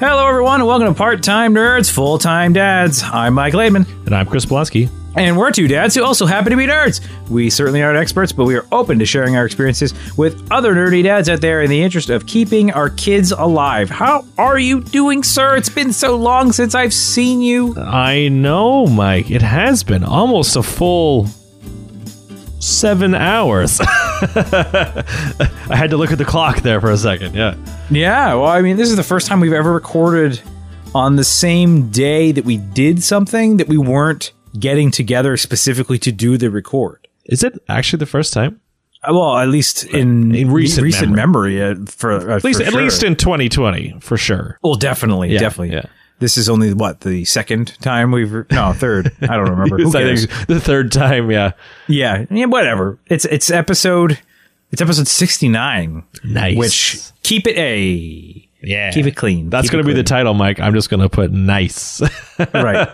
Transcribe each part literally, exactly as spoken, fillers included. Hello, everyone, and welcome to Part-Time Nerds, Full-Time Dads. I'm Mike Lehmann. And I'm Chris Belosky. And we're two dads who also happen to be nerds. We certainly aren't experts, but we are open to sharing our experiences with other nerdy dads out there in the interest of keeping our kids alive. How are you doing, sir? It's been so long since I've seen you. I know, Mike. It has been almost a full seven hours. I had to look at the clock there for a second, yeah. Yeah, well, I mean, this is the first time we've ever recorded on the same day that we did something that we weren't getting together specifically to do the record. Is it actually the first time? Uh, well, at least in, in recent, recent memory. memory uh, for, uh, at least, for at sure. least in twenty twenty, for sure. Well, definitely, yeah, definitely. Yeah. This is only, what, the second time we've... Re- no, third. I don't remember. Who cares? The third time, yeah. Yeah, yeah, whatever. It's it's episode... It's episode sixty-nine. Nice. Which, keep it a... Yeah. Keep it clean. That's going to be the title, Mike. I'm just going to put nice. Right.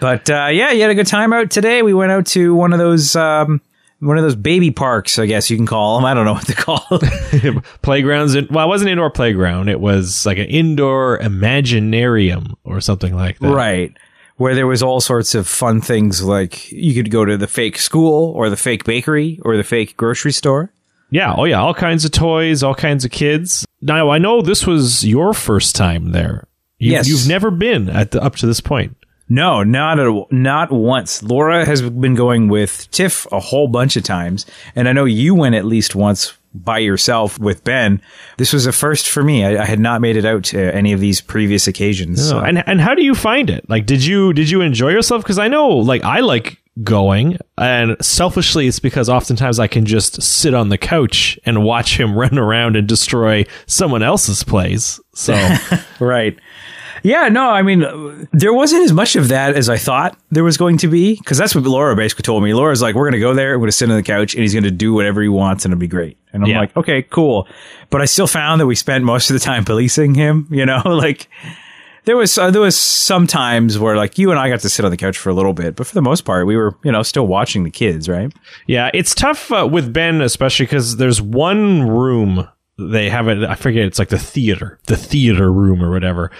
But, uh, yeah, you had a good time out today. We went out to one of those... Um, One of those baby parks, I guess you can call them. I don't know what to call them. Playgrounds. In, well, it wasn't an indoor playground. It was like an indoor imaginarium or something like that. Right. Where there was all sorts of fun things, like you could go to the fake school or the fake bakery or the fake grocery store. Yeah. Oh, yeah. All kinds of toys, all kinds of kids. Now, I know this was your first time there. You, yes. You've never been at the, up to this point. No, not a, not once. Laura has been going with Tiff a whole bunch of times, and I know you went at least once by yourself with Ben. This was a first for me. I, I had not made it out to any of these previous occasions. Oh, so. And and how do you find it? Like, did you did you enjoy yourself? Because I know, like, I like going, and selfishly, it's because oftentimes I can just sit on the couch and watch him run around and destroy someone else's plays. So right. Yeah, no, I mean, there wasn't as much of that as I thought there was going to be, because that's what Laura basically told me. Laura's like, we're going to go there, we're going to sit on the couch, and he's going to do whatever he wants, and it'll be great. And I'm yeah. like, okay, cool. But I still found that we spent most of the time policing him, you know? Like, there was uh, there was some times where, like, you and I got to sit on the couch for a little bit, but for the most part, we were, you know, still watching the kids, right? Yeah, it's tough uh, with Ben, especially, because there's one room... They have it, I forget, it's like the theater, the theater room or whatever.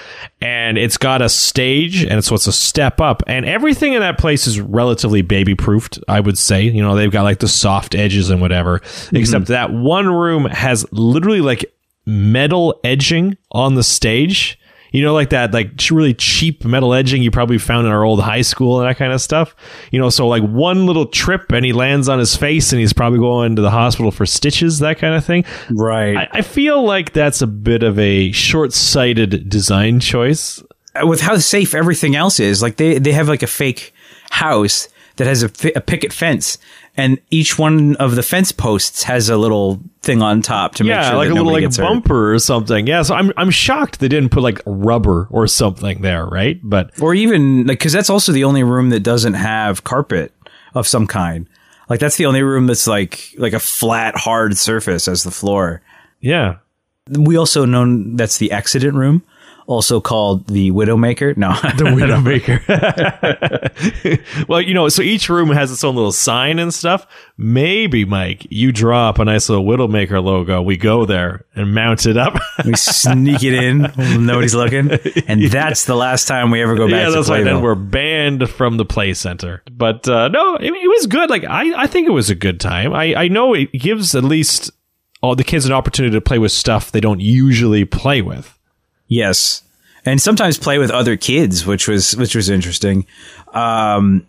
And it's got a stage, and it's, so it's a step up. And everything in that place is relatively baby-proofed, I would say. You know, they've got like the soft edges and whatever. Mm-hmm. Except that one room has literally like metal edging on the stage. You know, like that, like really cheap metal edging you probably found in our old high school and that kind of stuff. You know, so like one little trip and he lands on his face and he's probably going to the hospital for stitches, that kind of thing. Right. I, I feel like that's a bit of a short-sighted design choice. With how safe everything else is, like they, they have like a fake house that has a, fi- a picket fence. And each one of the fence posts has a little thing on top to make yeah, sure like that nobody like gets hurt. Yeah, like a little bumper or something. Yeah, so I'm I'm shocked they didn't put like rubber or something there, right? But or even like because that's also the only room that doesn't have carpet of some kind. Like that's the only room that's like like a flat, hard surface as the floor. Yeah, we also know that's the accident room. Also called the Widowmaker. No. The Widowmaker. Well, you know, so each room has its own little sign and stuff. Maybe, Mike, you draw up a nice little Widowmaker logo. We go there and mount it up. We sneak it in when nobody's looking. And that's the last time we ever go back yeah, to that's Playville. Right. Then we're banned from the play center. But uh, no, it, it was good. Like, I, I think it was a good time. I, I know it gives at least all the kids an opportunity to play with stuff they don't usually play with. Yes, and sometimes play with other kids, which was which was interesting. Um,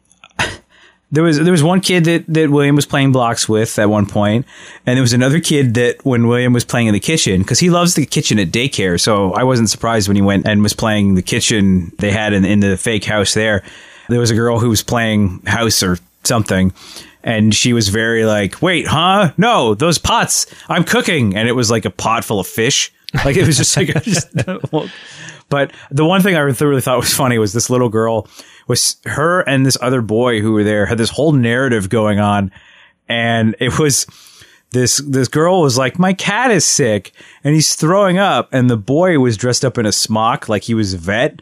there was there was one kid that, that William was playing blocks with at one point, and there was another kid that when William was playing in the kitchen, because he loves the kitchen at daycare, so I wasn't surprised when he went and was playing the kitchen they had in, in the fake house there. There was a girl who was playing house or something, and she was very like, wait, huh? No, those pots, I'm cooking. And it was like a pot full of fish. Like it was just like, just, but the one thing I really thought was funny was this little girl was her and this other boy who were there had this whole narrative going on. And it was this, this girl was like, my cat is sick and he's throwing up. And the boy was dressed up in a smock like he was a vet.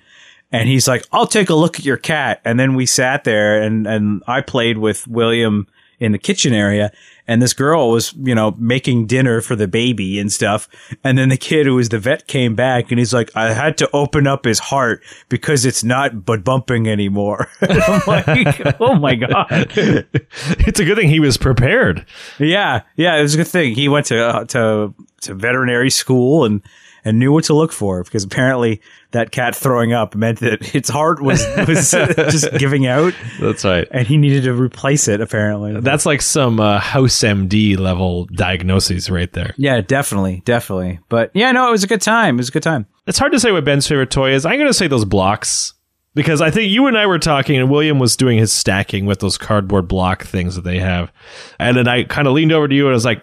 And he's like, I'll take a look at your cat. And then we sat there and, and I played with William in the kitchen area. And this girl was, you know, making dinner for the baby and stuff. And then the kid who was the vet came back and he's like, I had to open up his heart because it's not but bumping anymore. I'm like, oh my God. It's a good thing he was prepared. Yeah. Yeah. It was a good thing. He went to, uh, to, to veterinary school and, and knew what to look for, because apparently that cat throwing up meant that its heart was, was just giving out. That's right. And he needed to replace it, apparently. That's like some uh, House M D level diagnoses right there. Yeah, definitely. Definitely. But yeah, no, it was a good time. It was a good time. It's hard to say what Ben's favorite toy is. I'm going to say those blocks, because I think you and I were talking and William was doing his stacking with those cardboard block things that they have. And then I kind of leaned over to you and I was like,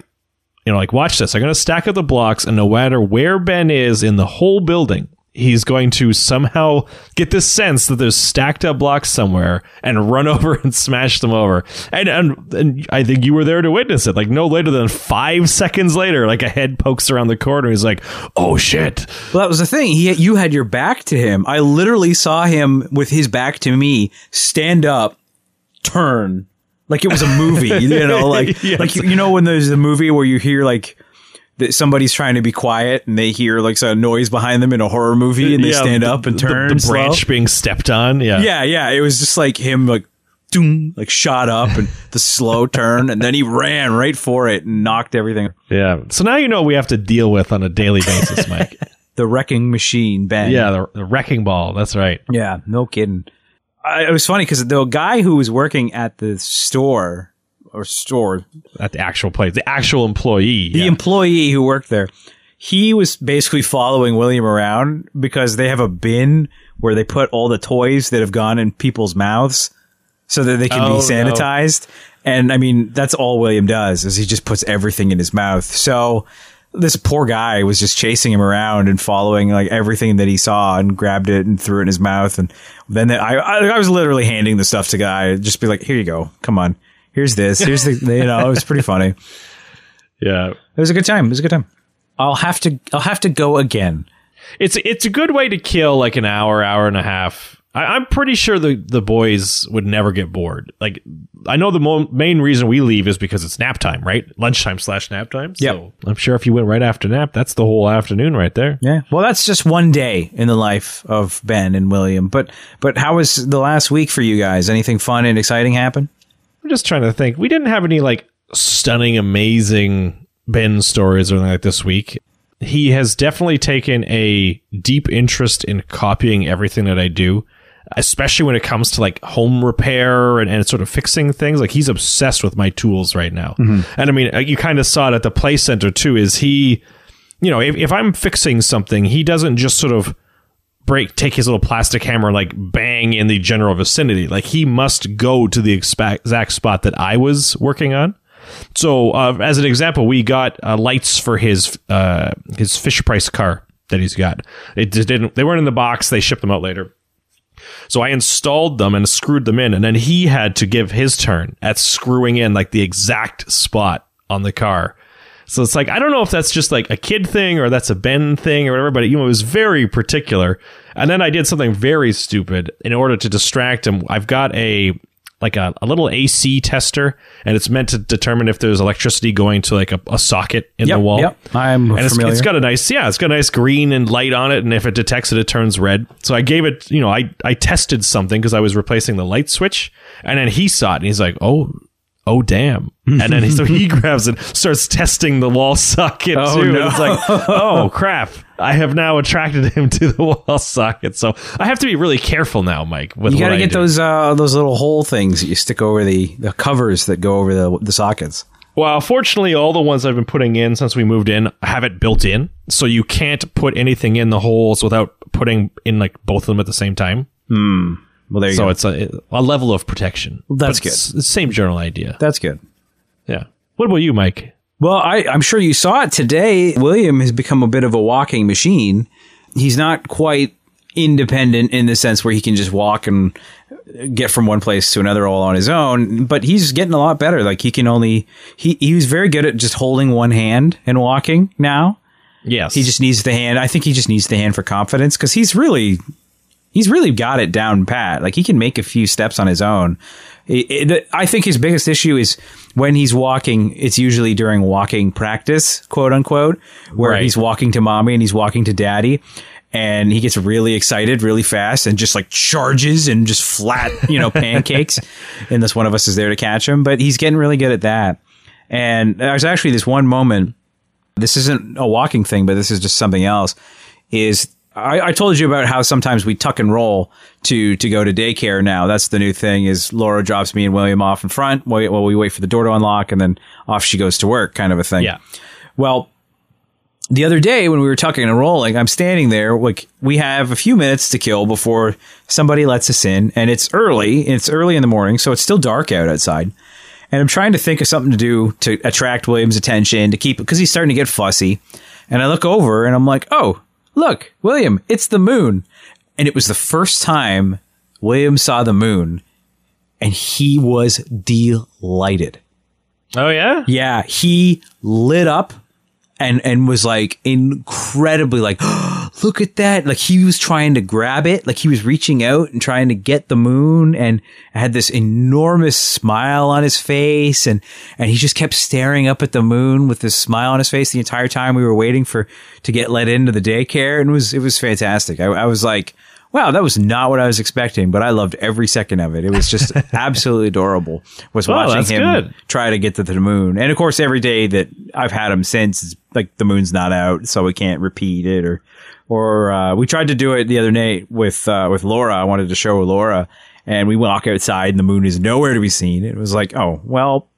you know, like, watch this. I'm going to stack up the blocks, and no matter where Ben is in the whole building, he's going to somehow get this sense that there's stacked up blocks somewhere and run over and smash them over. And, and and I think you were there to witness it. Like, no later than five seconds later, like, a head pokes around the corner. He's like, oh, shit. Well, that was the thing. He, you had your back to him. I literally saw him with his back to me stand up, turn. Like it was a movie, you know, like, yes. like, you know, when there's a movie where you hear like that somebody's trying to be quiet and they hear like a noise behind them in a horror movie and they yeah, stand the, up and turn the, the branch slow. Being stepped on. Yeah. Yeah. Yeah. It was just like him, like, doom, like shot up and the slow turn. And then he ran right for it and knocked everything. Yeah. So now, you know, we have to deal with on a daily basis, Mike, the wrecking machine, Ben. Yeah. The, the wrecking ball. That's right. Yeah. No kidding. I, it was funny because the guy who was working at the store or store at the actual place, the actual employee, the yeah. employee who worked there, he was basically following William around because they have a bin where they put all the toys that have gone in people's mouths so that they can oh, be sanitized. No. And I mean, that's all William does is he just puts everything in his mouth. So this poor guy was just chasing him around and following like everything that he saw and grabbed it and threw it in his mouth. And then the, I, I, I was literally handing the stuff to guy, just be like, here you go. Come on. Here's this. Here's the, you know, it was pretty funny. Yeah. It was a good time. It was a good time. I'll have to, I'll have to go again. It's, it's a good way to kill like an hour, hour and a half. I, I'm pretty sure the, the boys would never get bored. Like, I know the mo- main reason we leave is because it's nap time, right? Lunchtime slash nap time. So yep. I'm sure if you went right after nap, that's the whole afternoon right there. Yeah. Well, that's just one day in the life of Ben and William. But but how was the last week for you guys? Anything fun and exciting happen? I'm just trying to think. We didn't have any like stunning, amazing Ben stories or anything like this week. He has definitely taken a deep interest in copying everything that I do, especially when it comes to like home repair and, and sort of fixing things. Like, he's obsessed with my tools right now. Mm-hmm. And I mean, you kind of saw it at the play center too, is he, you know, if, if I'm fixing something, he doesn't just sort of break, take his little plastic hammer, like bang in the general vicinity. Like, he must go to the exact spot that I was working on. So uh, as an example, we got uh, lights for his, uh, his Fisher Price car that he's got. It just didn't, they weren't in the box. They shipped them out later. So I installed them and screwed them in, and then he had to give his turn at screwing in like the exact spot on the car. So it's like, I don't know if that's just like a kid thing or that's a Ben thing or whatever, but you know, it was very particular. And then I did something very stupid in order to distract him. I've got a like a, a little A C tester, and it's meant to determine if there's electricity going to like a, a socket in yep, the wall. Yep, I'm and familiar. It's, it's got a nice, yeah, it's got a nice green and light on it, and if it detects it, it turns red. So I gave it, you know, I, I tested something because I was replacing the light switch, and then he saw it, and he's like, oh, oh, damn. And then so he grabs it, starts testing the wall socket, oh, too. No. And it's like, oh, crap. I have now attracted him to the wall socket. So I have to be really careful now, Mike. With you got to get those uh, those little hole things that you stick over the, the covers that go over the, the sockets. Well, fortunately, all the ones I've been putting in since we moved in have it built in. So you can't put anything in the holes without putting in like both of them at the same time. Hmm. Well, there you so go. So it's a, a level of protection. Well, that's good. It's the same general idea. That's good. Yeah. What about you, Mike? Well, I, I'm sure you saw it today. William has become a bit of a walking machine. He's not quite independent in the sense where he can just walk and get from one place to another all on his own, but he's getting a lot better. Like, he can only... He, he was very good at just holding one hand and walking now. Yes. He just needs the hand. I think he just needs the hand for confidence because he's really... he's really got it down pat. Like, he can make a few steps on his own. It, it, I think his biggest issue is when he's walking, it's usually during walking practice, quote unquote, where right. he's walking to mommy and he's walking to daddy. And he gets really excited really fast and just like charges and just flat, you know, pancakes. And this one of us is there to catch him. But he's getting really good at that. And there's actually this one moment. This isn't a walking thing, but this is just something else. Is I, I told you about how sometimes we tuck and roll to to go to daycare now. That's the new thing is Laura drops me and William off in front while we wait for the door to unlock. And then off she goes to work kind of a thing. Yeah. Well, the other day when we were tucking and rolling, I'm standing there, like, we have a few minutes to kill before somebody lets us in, and it's early, it's early in the morning, so it's still dark out outside, and I'm trying to think of something to do to attract William's attention, to keep, because he's starting to get fussy, and I look over, and I'm like, oh, look, William, it's the moon, and it was the first time William saw the moon, and he was delighted. Oh, yeah? Yeah, he lit up. And and was like incredibly like, oh, look at that. Like, he was trying to grab it. Like, he was reaching out and trying to get the moon, and had this enormous smile on his face. And, and he just kept staring up at the moon with this smile on his face the entire time we were waiting for to get let into the daycare. And it was, it was fantastic. I, I was like, wow, that was not what I was expecting, but I loved every second of it. It was just absolutely adorable. Was oh, watching him good. try to get to the moon. And of course, every day that I've had him since, it's like the moon's not out, so we can't repeat it. Or, or uh, we tried to do it the other night with uh, with Laura. I wanted to show Laura, and we walk outside, and the moon is nowhere to be seen. It was like, oh, well,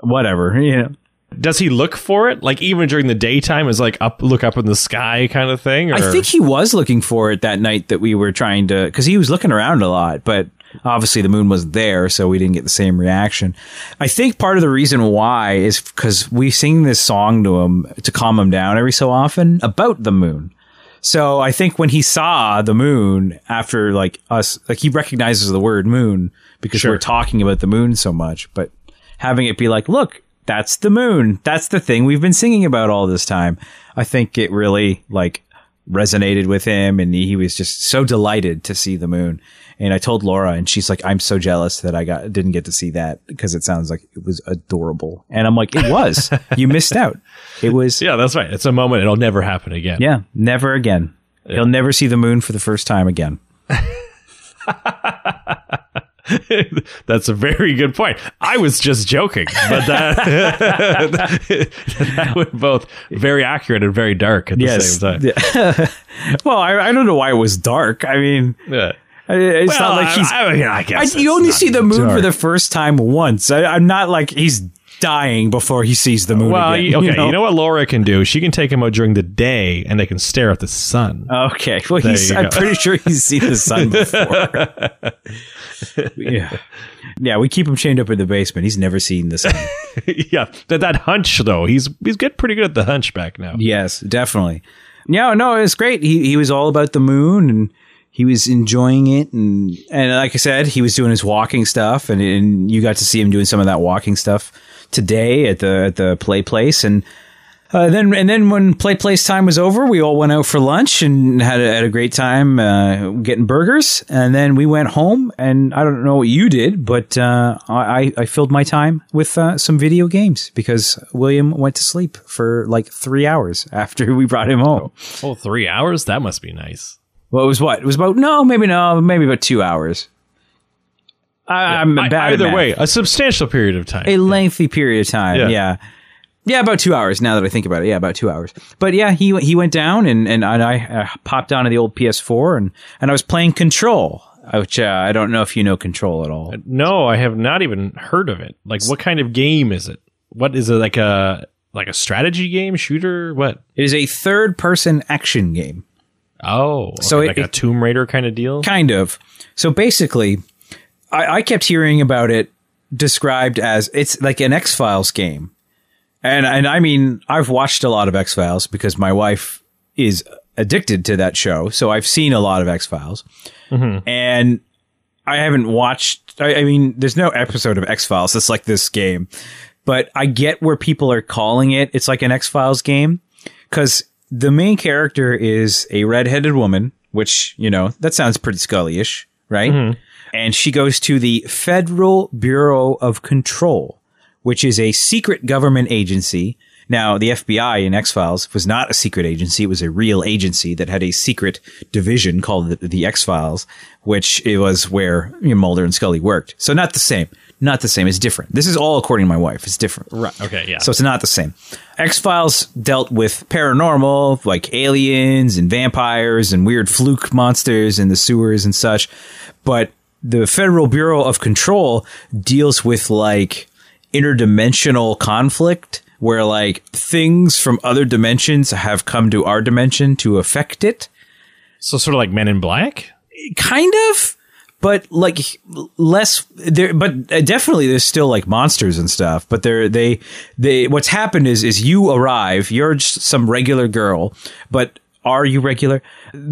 whatever, you know. Does he look for it? Like, even during the daytime, is like up, look up in the sky kind of thing? Or? I think he was looking for it that night that we were trying to, because he was looking around a lot, but obviously the moon wasn't there, so we didn't get the same reaction. I think part of the reason why is because we sing this song to him to calm him down every so often about the moon. So I think when he saw the moon after like us, like he recognizes the word moon because sure. we're talking about the moon so much, but having it be like, look, that's the moon. That's the thing we've been singing about all this time. I think it really like resonated with him, and he was just so delighted to see the moon. And I told Laura, and she's like, I'm so jealous that I got didn't get to see that because it sounds like it was adorable. And I'm like, it was. You missed out. It was. Yeah, that's right. It's a moment. It'll never happen again. Yeah, never again. Yeah. He'll never see the moon for the first time again. That's a very good point. I was just joking, but that, that was both very accurate and very dark at the yes. same time. Yeah. Well, I, I don't know why it was dark. I mean, yeah. it's well, not like he's. I, I mean, I guess I, you only see the moon dark. for the first time once. I, I'm not like he's dying before he sees the moon. Well, again, okay, you know? You know what Laura can do? She can take him out during the day, and they can stare at the sun. Okay, well, he's, I'm pretty sure he's seen the sun before. yeah, yeah, we keep him chained up in the basement. He's never seen the sun. yeah, that that hunch though. He's he's getting pretty good at the hunchback now. Yes, definitely. Yeah, no, it was great. He he was all about the moon and. He was enjoying it, and, and like I said, he was doing his walking stuff, and, and you got to see him doing some of that walking stuff today at the at the play place, and uh, then and then when play place time was over, we all went out for lunch and had a, had a great time uh, getting burgers, and then we went home, and I don't know what you did, but uh, I I filled my time with uh, some video games because William went to sleep for like three hours after we brought him home. Oh, three hours? That must be nice. Well, it was what? It was about, no, maybe no, maybe about two hours. I, I'm yeah, bad Either way, a substantial period of time. A yeah. lengthy period of time, yeah. yeah. Yeah, about two hours, now that I think about it. Yeah, about two hours. But yeah, he he went down, and, and I, I popped onto the old P S four, and, and I was playing Control, which uh, I don't know if you know Control at all. No, I have not even heard of it. Like, what kind of game is it? What is it, like a like a strategy game, shooter, what? It is a third-person action game. Oh, okay. So it, like a it, Tomb Raider kind of deal? Kind of. So basically, I, I kept hearing about it described as it's like an X-Files game. And, and I mean, I've watched a lot of X-Files because my wife is addicted to that show. So I've seen a lot of X-Files. Mm-hmm. And I haven't watched... I, I mean, there's no episode of X-Files that's like this game. But I get where people are calling it. It's like an X-Files game. Because... the main character is a redheaded woman which, you know, that sounds pretty Scully-ish, right? Mm-hmm. And she goes to the Federal Bureau of Control, which is a secret government agency. Now, the F B I in X-Files was not a secret agency. It was a real agency that had a secret division called the, the X-Files, which it was where, you know, Mulder and Scully worked. So not the same. Not the same. It's different. This is all according to my wife. It's different. Right. Okay, yeah. So it's not the same. X-Files dealt with paranormal, like aliens and vampires and weird fluke monsters in the sewers and such. But the Federal Bureau of Control deals with, like, interdimensional conflict, where, like, things from other dimensions have come to our dimension to affect it. So sort of like Men in Black? Kind of, but, like, less there. But definitely there's still, like, monsters and stuff. But they're, they, they, what's happened is, is you arrive, you're just some regular girl, but are you regular?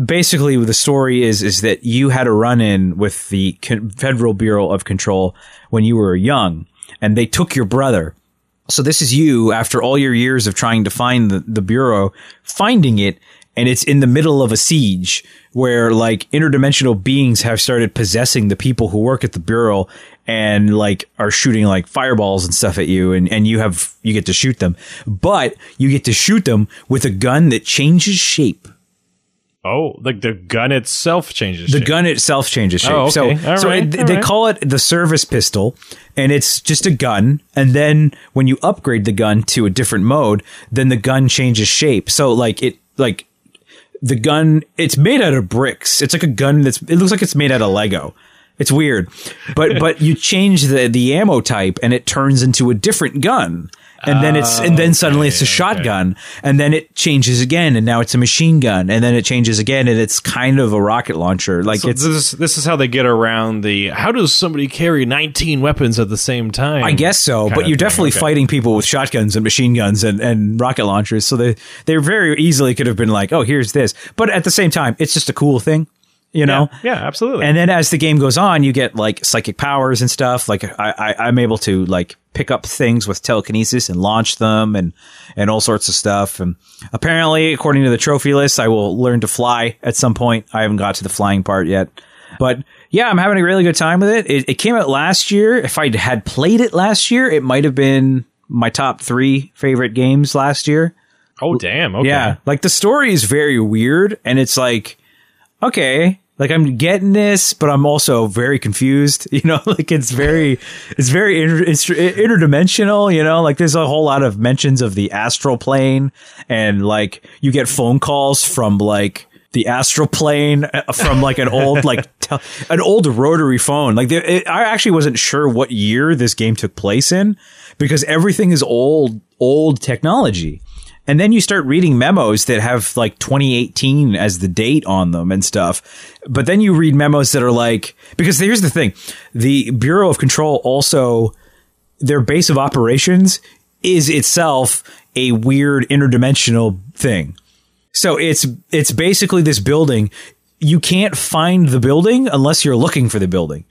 Basically, the story is, is that you had a run-in with the Federal Bureau of Control when you were young, and they took your brother. So this is you, after all your years of trying to find the, the Bureau, finding it, and it's in the middle of a siege where, like, interdimensional beings have started possessing the people who work at the Bureau and, like, are shooting, like, fireballs and stuff at you, and, and you have, you get to shoot them. But you get to shoot them with a gun that changes shape. Oh, like the gun itself changes shape. The gun itself changes shape. Oh, okay. So, all so right, I, all they right. call it the service pistol, and it's just a gun. And then when you upgrade the gun to a different mode, then the gun changes shape. So, like, it, like, the gun, it's made out of bricks. It's like a gun that's, it looks like it's made out of Lego. It's weird. But but you change the, the ammo type, and it turns into a different gun. And then it's, and then suddenly okay, it's a shotgun, okay. And then it changes again, and now it's a machine gun, and then it changes again, and it's kind of a rocket launcher. Like, so it's this, this is how they get around the how does somebody carry nineteen weapons at the same time? I guess so, but you're thing. definitely okay. fighting people with shotguns and machine guns and, and rocket launchers. So they they very easily could have been like, oh, here's this, but at the same time, it's just a cool thing. You know? Yeah, yeah, absolutely. And then as the game goes on, you get, like, psychic powers and stuff. Like, I, I, I'm able to, like, pick up things with telekinesis and launch them and, and all sorts of stuff. And apparently, according to the trophy list, I will learn to fly at some point. I haven't got to the flying part yet. But, yeah, I'm having a really good time with it. It, it came out last year. If I had played it last year, it might have been my top three favorite games last year. Oh, damn. Okay. Yeah. Like, the story is very weird, and it's like, okay, like, I'm getting this, but I'm also very confused, you know, like, it's very, it's very inter- interdimensional, you know, like, there's a whole lot of mentions of the astral plane, and, like, you get phone calls from, like, the astral plane from, like, an old, like, te- an old rotary phone. Like, there, it, I actually wasn't sure what year this game took place in, because everything is old, old technology. And then you start reading memos that have, like, twenty eighteen as the date on them and stuff. But then you read memos that are like, because here's the thing. The Bureau of Control also, their base of operations is itself a weird interdimensional thing. So it's it's basically this building. You can't find the building unless you're looking for the building.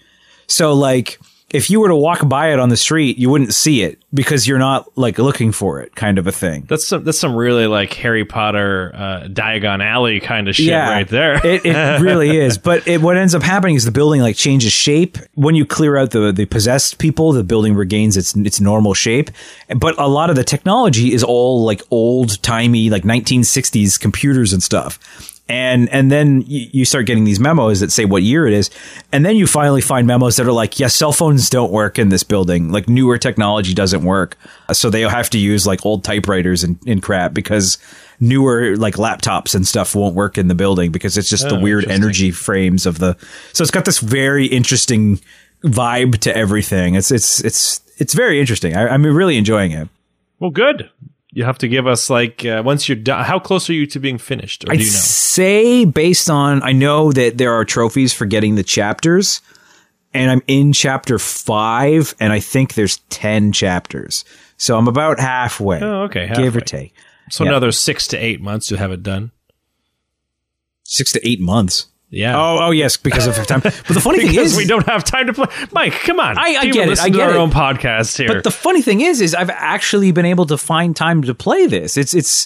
So, like, if you were to walk by it on the street, you wouldn't see it because you're not, like, looking for it, kind of a thing. That's some, that's some really, like, Harry Potter, uh, Diagon Alley kind of shit, yeah, right there. it, it really is. But it, what ends up happening is the building, like, changes shape. When you clear out the, the possessed people, the building regains its its normal shape. But a lot of the technology is all, like, old timey, like, nineteen sixties computers and stuff. And and then you start getting these memos that say what year it is. And then you finally find memos that are like, yeah, cell phones don't work in this building. Like, newer technology doesn't work. So they have to use, like, old typewriters and, and crap because newer, like, laptops and stuff won't work in the building because it's just oh, the weird energy frames of the. So it's got this very interesting vibe to everything. It's it's it's it's very interesting. I, I'm really enjoying it. Well, good. You have to give us, like, uh, once you're done, how close are you to being finished? Or I'd do you know? say based on, I know that there are trophies for getting the chapters, and I'm in chapter five, and I think there's ten chapters. So I'm about halfway. Oh, okay. Halfway. Give or take. So yeah. Another six to eight months to have it done. Six to eight months. Yeah. Oh, oh yes, because of time. But the funny thing is, we don't have time to play. Mike, come on. I, I get it. I get our it. own podcast here. But the funny thing is, is I've actually been able to find time to play this. It's it's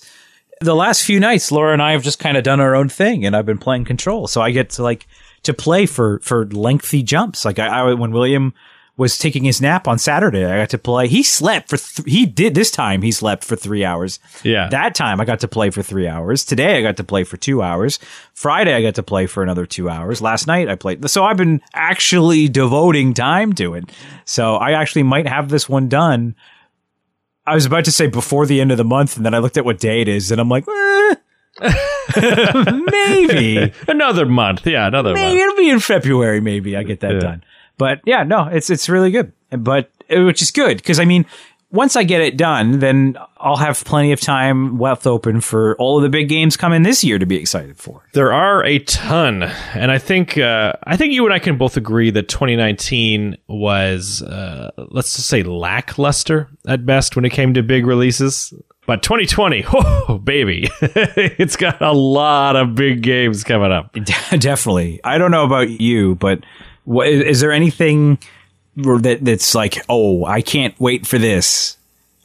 the last few nights, Laura and I have just kind of done our own thing, and I've been playing Control. So I get to like to play for for lengthy jumps. Like I, I when William was taking his nap on Saturday, I got to play. He slept for th- he did this time. He slept for three hours. Yeah, that time I got to play for three hours. Today I got to play for two hours. Friday I got to play for another two hours. Last night I played. So I've been actually devoting time to it. So I actually might have this one done. I was about to say before the end of the month, and then I looked at what day it is, and I'm like, eh. maybe another month. Yeah, another maybe month. It'll be in February. Maybe I get that yeah. done. But yeah, no, it's it's really good, but which is good because I mean, once I get it done, then I'll have plenty of time left open for all of the big games coming this year to be excited for. There are a ton, and I think uh, I think you and I can both agree that twenty nineteen was uh, let's just say lackluster at best when it came to big releases. But twenty twenty, oh, baby, it's got a lot of big games coming up. Definitely. I don't know about you, but. What, is there anything that that's like, oh, I can't wait for this?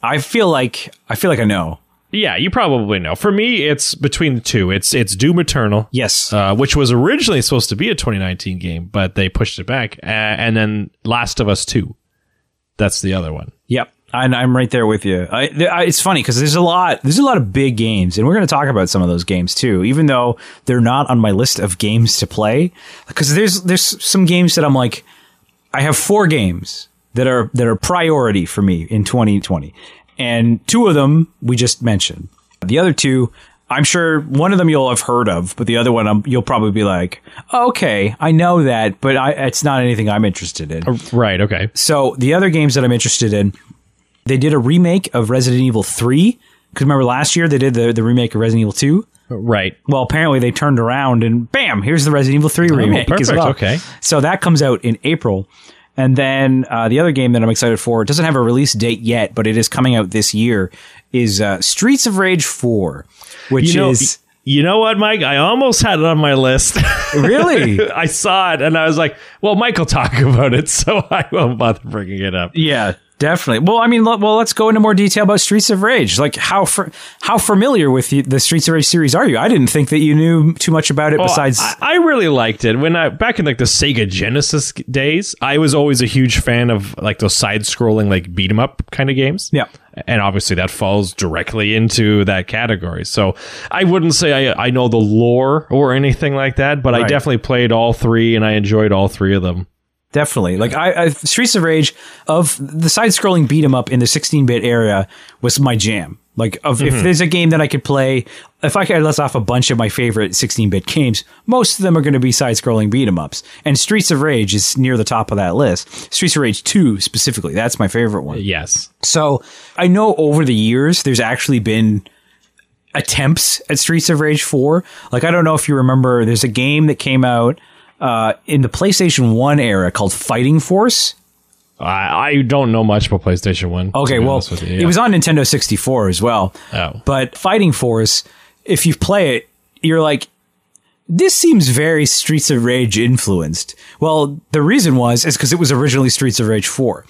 I feel like I feel like I know. Yeah, you probably know. For me, it's between the two. It's it's Doom Eternal. Yes. Uh, which was originally supposed to be a twenty nineteen game, but they pushed it back. Uh, and then Last of Us two. That's the other one. Yep. And I'm right there with you. I, I, it's funny because there's a lot, there's a lot of big games, and we're going to talk about some of those games too, even though they're not on my list of games to play. Because there's there's some games that I'm like, I have four games that are that are priority for me in twenty twenty, and two of them we just mentioned. The other two, I'm sure one of them you'll have heard of, but the other one I'm, you'll probably be like, oh, okay, I know that, but I, it's not anything I'm interested in. Right. Okay. So the other games that I'm interested in. They did a remake of Resident Evil three. Because remember last year they did the, the remake of Resident Evil two? Right. Well, apparently they turned around and bam, here's the Resident Evil three remake. Oh, perfect. As well. Okay. So that comes out in April. And then uh, the other game that I'm excited for, it doesn't have a release date yet, but it is coming out this year, is uh, Streets of Rage four, which you know, is... You know what, Mike? I almost had it on my list. Really? I saw it and I was like, well, Mike will talk about it, so I won't bother bringing it up. Yeah. Definitely. Well, I mean, well, let's go into more detail about Streets of Rage. Like, how for, how familiar with the Streets of Rage series are you? I didn't think that you knew too much about it. Oh, besides, I, I really liked it when I back in like the Sega Genesis days. I was always a huge fan of like those side-scrolling, like beat 'em up kind of games. Yeah, and obviously that falls directly into that category. So I wouldn't say I I know the lore or anything like that, but right. I definitely played all three and I enjoyed all three of them. Definitely. Like, I, I Streets of Rage, of the side-scrolling beat-em-up in the sixteen-bit era, was my jam. Like, of mm-hmm. if there's a game that I could play, if I could list off a bunch of my favorite sixteen-bit games, most of them are going to be side-scrolling beat-em-ups. And Streets of Rage is near the top of that list. Streets of Rage two, specifically. That's my favorite one. Yes. So, I know over the years, there's actually been attempts at Streets of Rage four. Like, I don't know if you remember, there's a game that came out... Uh, in the PlayStation one era called Fighting Force. I, I don't know much about PlayStation one. Okay, well, you, yeah. It was on Nintendo sixty-four as well. Oh. But Fighting Force, if you play it, you're like, this seems very Streets of Rage influenced. Well, the reason was is because it was originally Streets of Rage four.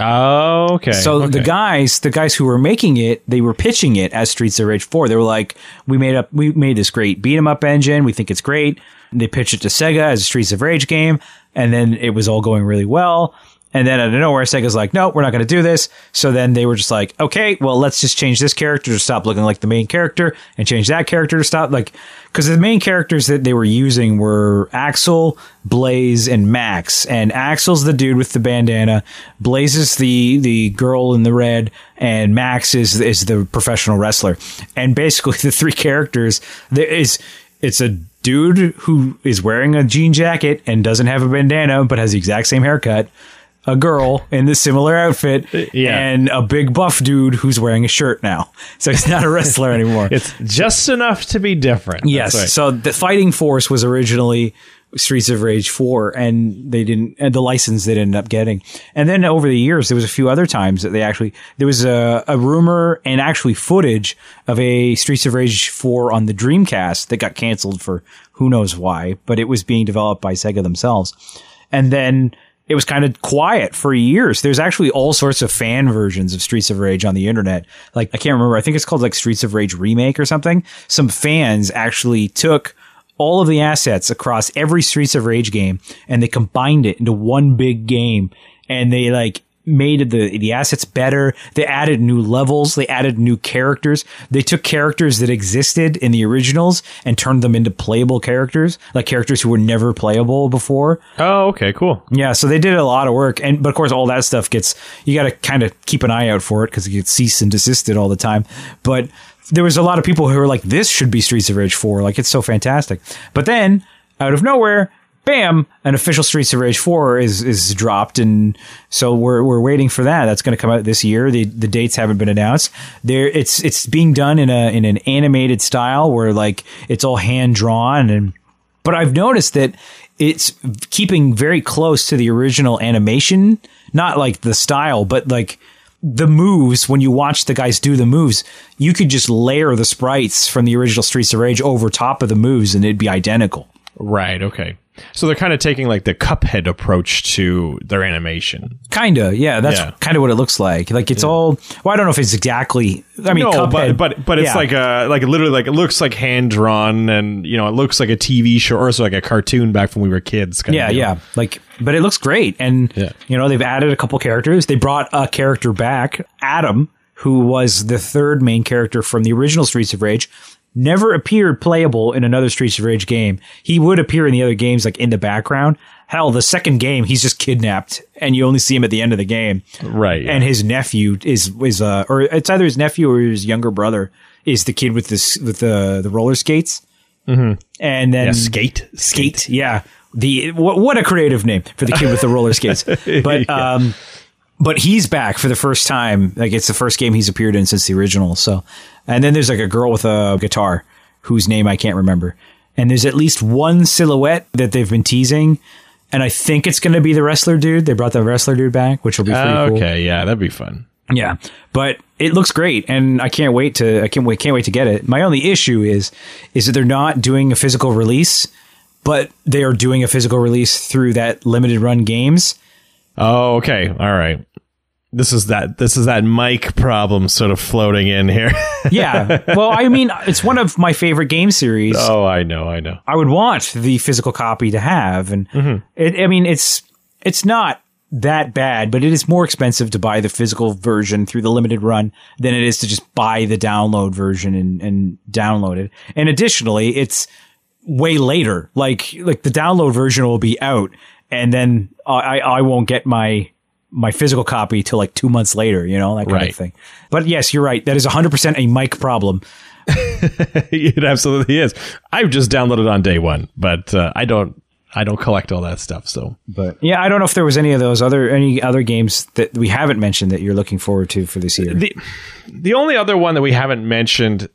Oh, okay. So okay. the guys, the guys who were making it, they were pitching it as Streets of Rage four. They were like, we made up, we made this great beat 'em up engine. We think it's great. They pitched it to Sega as a Streets of Rage game, and then it was all going really well. And then out of nowhere, Sega's like, no, we're not going to do this. So then they were just like, okay, well, let's just change this character to stop looking like the main character and change that character to stop. Like, because the main characters that they were using were Axel, Blaze, and Max. And Axel's the dude with the bandana. Blaze is the, the girl in the red. And Max is, is the professional wrestler. And basically, the three characters, there is it's a... dude who is wearing a jean jacket and doesn't have a bandana but has the exact same haircut, a girl in this similar outfit, yeah. and a big buff dude who's wearing a shirt now. So he's not a wrestler anymore. It's just enough to be different. Yes. Right. So the Fighting Force was originally Streets of Rage four, and they didn't, and the license they ended up getting. And then over the years, there was a few other times that they actually, there was a, a rumor and actually footage of a Streets of Rage four on the Dreamcast that got canceled for who knows why, but it was being developed by Sega themselves. And then it was kind of quiet for years. There's actually all sorts of fan versions of Streets of Rage on the internet. Like, I can't remember. I think it's called like Streets of Rage Remake or something. Some fans actually took all of the assets across every Streets of Rage game and they combined it into one big game, and they like made the the assets better. They added new levels. They added new characters. They took characters that existed in the originals and turned them into playable characters, like characters who were never playable before. Oh, okay, cool. Yeah, so they did a lot of work. And but of course, all that stuff gets, you got to kind of keep an eye out for it because it gets cease and desisted all the time. But there was a lot of people who were like, this should be Streets of Rage four. Like, it's so fantastic. But then, out of nowhere, bam, an official Streets of Rage four is is dropped, and so we're we're waiting for that. That's going to come out this year. The the dates haven't been announced. There, it's it's being done in a in an animated style where like it's all hand drawn, and but I've noticed that it's keeping very close to the original animation, not like the style, but like the moves. When you watch the guys do the moves, you could just layer the sprites from the original Streets of Rage over top of the moves, and it'd be identical. Right. Okay. So they're kind of taking like the Cuphead approach to their animation. Kind of, yeah. That's yeah. kind of what it looks like. Like it's yeah. all. Well, I don't know if it's exactly. I mean, no, Cuphead, but but but it's yeah. like a like literally like it looks like hand drawn, and you know it looks like a T V show or so like a cartoon back when we were kids. Kind yeah, of yeah. Like, but it looks great, and yeah. you know they've added a couple characters. They brought a character back, Adam, who was the third main character from the original Streets of Rage. Never appeared playable in another Streets of Rage game. He would appear in the other games, like in the background. Hell, the second game, he's just kidnapped, and you only see him at the end of the game. Right. Yeah. And his nephew is is uh, or it's either his nephew or his younger brother is the kid with this with the the roller skates. Mm-hmm. And then yeah, skate, skate, skate. Yeah. The what what a creative name for the kid with the roller skates. But yeah. um, but he's back for the first time. Like it's the first game he's appeared in since the original. So. And then there's like a girl with a guitar whose name I can't remember. And there's at least one silhouette that they've been teasing. And I think it's going to be the wrestler dude. They brought the wrestler dude back, which will be pretty uh, okay, cool. Okay, yeah, that'd be fun. Yeah, but it looks great, and I can't wait to I can't wait can't wait to get it. My only issue is is that they're not doing a physical release, but they are doing a physical release through that limited run games. Oh, okay, all right. This is that this is that Mike problem sort of floating in here. Yeah. Well, I mean, it's one of my favorite game series. Oh, I know. I know. I would want the physical copy to have. And mm-hmm. it, I mean, it's it's not that bad, but it is more expensive to buy the physical version through the limited run than it is to just buy the download version and, and download it. And additionally, it's way later. Like like the download version will be out, and then I, I won't get my... my physical copy till like two months later, you know, that kind right. of thing. But yes, you're right. That is one hundred percent a Mike problem. It absolutely is. I've just downloaded on day one, but uh, I don't, I don't collect all that stuff. So, but yeah, I don't know if there was any of those other, any other games that we haven't mentioned that you're looking forward to for this year. The, the only other one that we haven't mentioned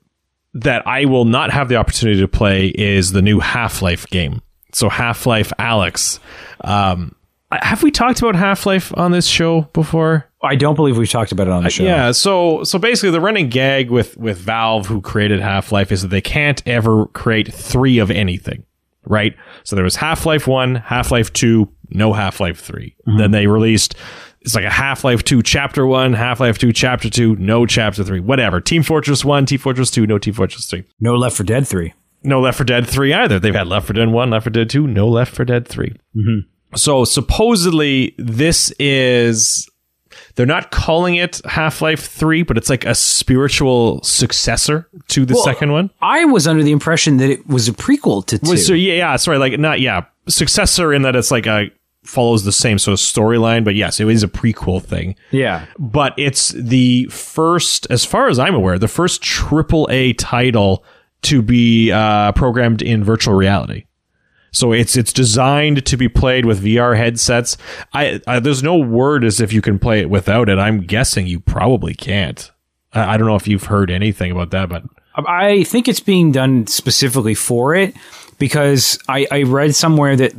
that I will not have the opportunity to play is the new Half-Life game. So Half-Life Alyx, um, have we talked about Half-Life on this show before? I don't believe we've talked about it on the show. Uh, yeah, so so basically the running gag with, with Valve, who created Half-Life, is that they can't ever create three of anything, right? So there was Half-Life one, Half-Life two, no Half-Life three. Mm-hmm. Then they released, it's like a Half-Life two Chapter one, Half-Life two Chapter two, no Chapter three, whatever. Team Fortress one, Team Fortress two, no Team Fortress three. No Left four Dead three. No Left four Dead three either. They've had Left four Dead one, Left four Dead two, no Left four Dead three. Mm-hmm. So supposedly this is, they're not calling it Half-Life three, but it's like a spiritual successor to the well, second one. I was under the impression that it was a prequel to two. So yeah, yeah, sorry, like not, yeah, successor in that it's like a, follows the same sort of storyline, but yes, it is a prequel thing. Yeah. But it's the first, as far as I'm aware, the first triple A title to be uh, programmed in virtual reality. So it's it's designed to be played with V R headsets. I, I there's no word as if you can play it without it. I'm guessing you probably can't. I, I don't know if you've heard anything about that, but I think it's being done specifically for it because I, I read somewhere that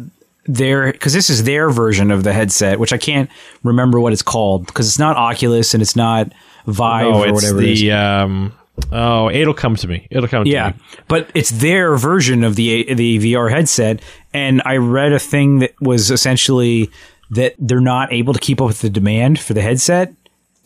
their because this is their version of the headset, which I can't remember what it's called because it's not Oculus and it's not Vive no, or whatever the, it is. Um, Oh, it'll come to me. It'll come to yeah, me. Yeah, but it's their version of the the V R headset, and I read a thing that was essentially that they're not able to keep up with the demand for the headset.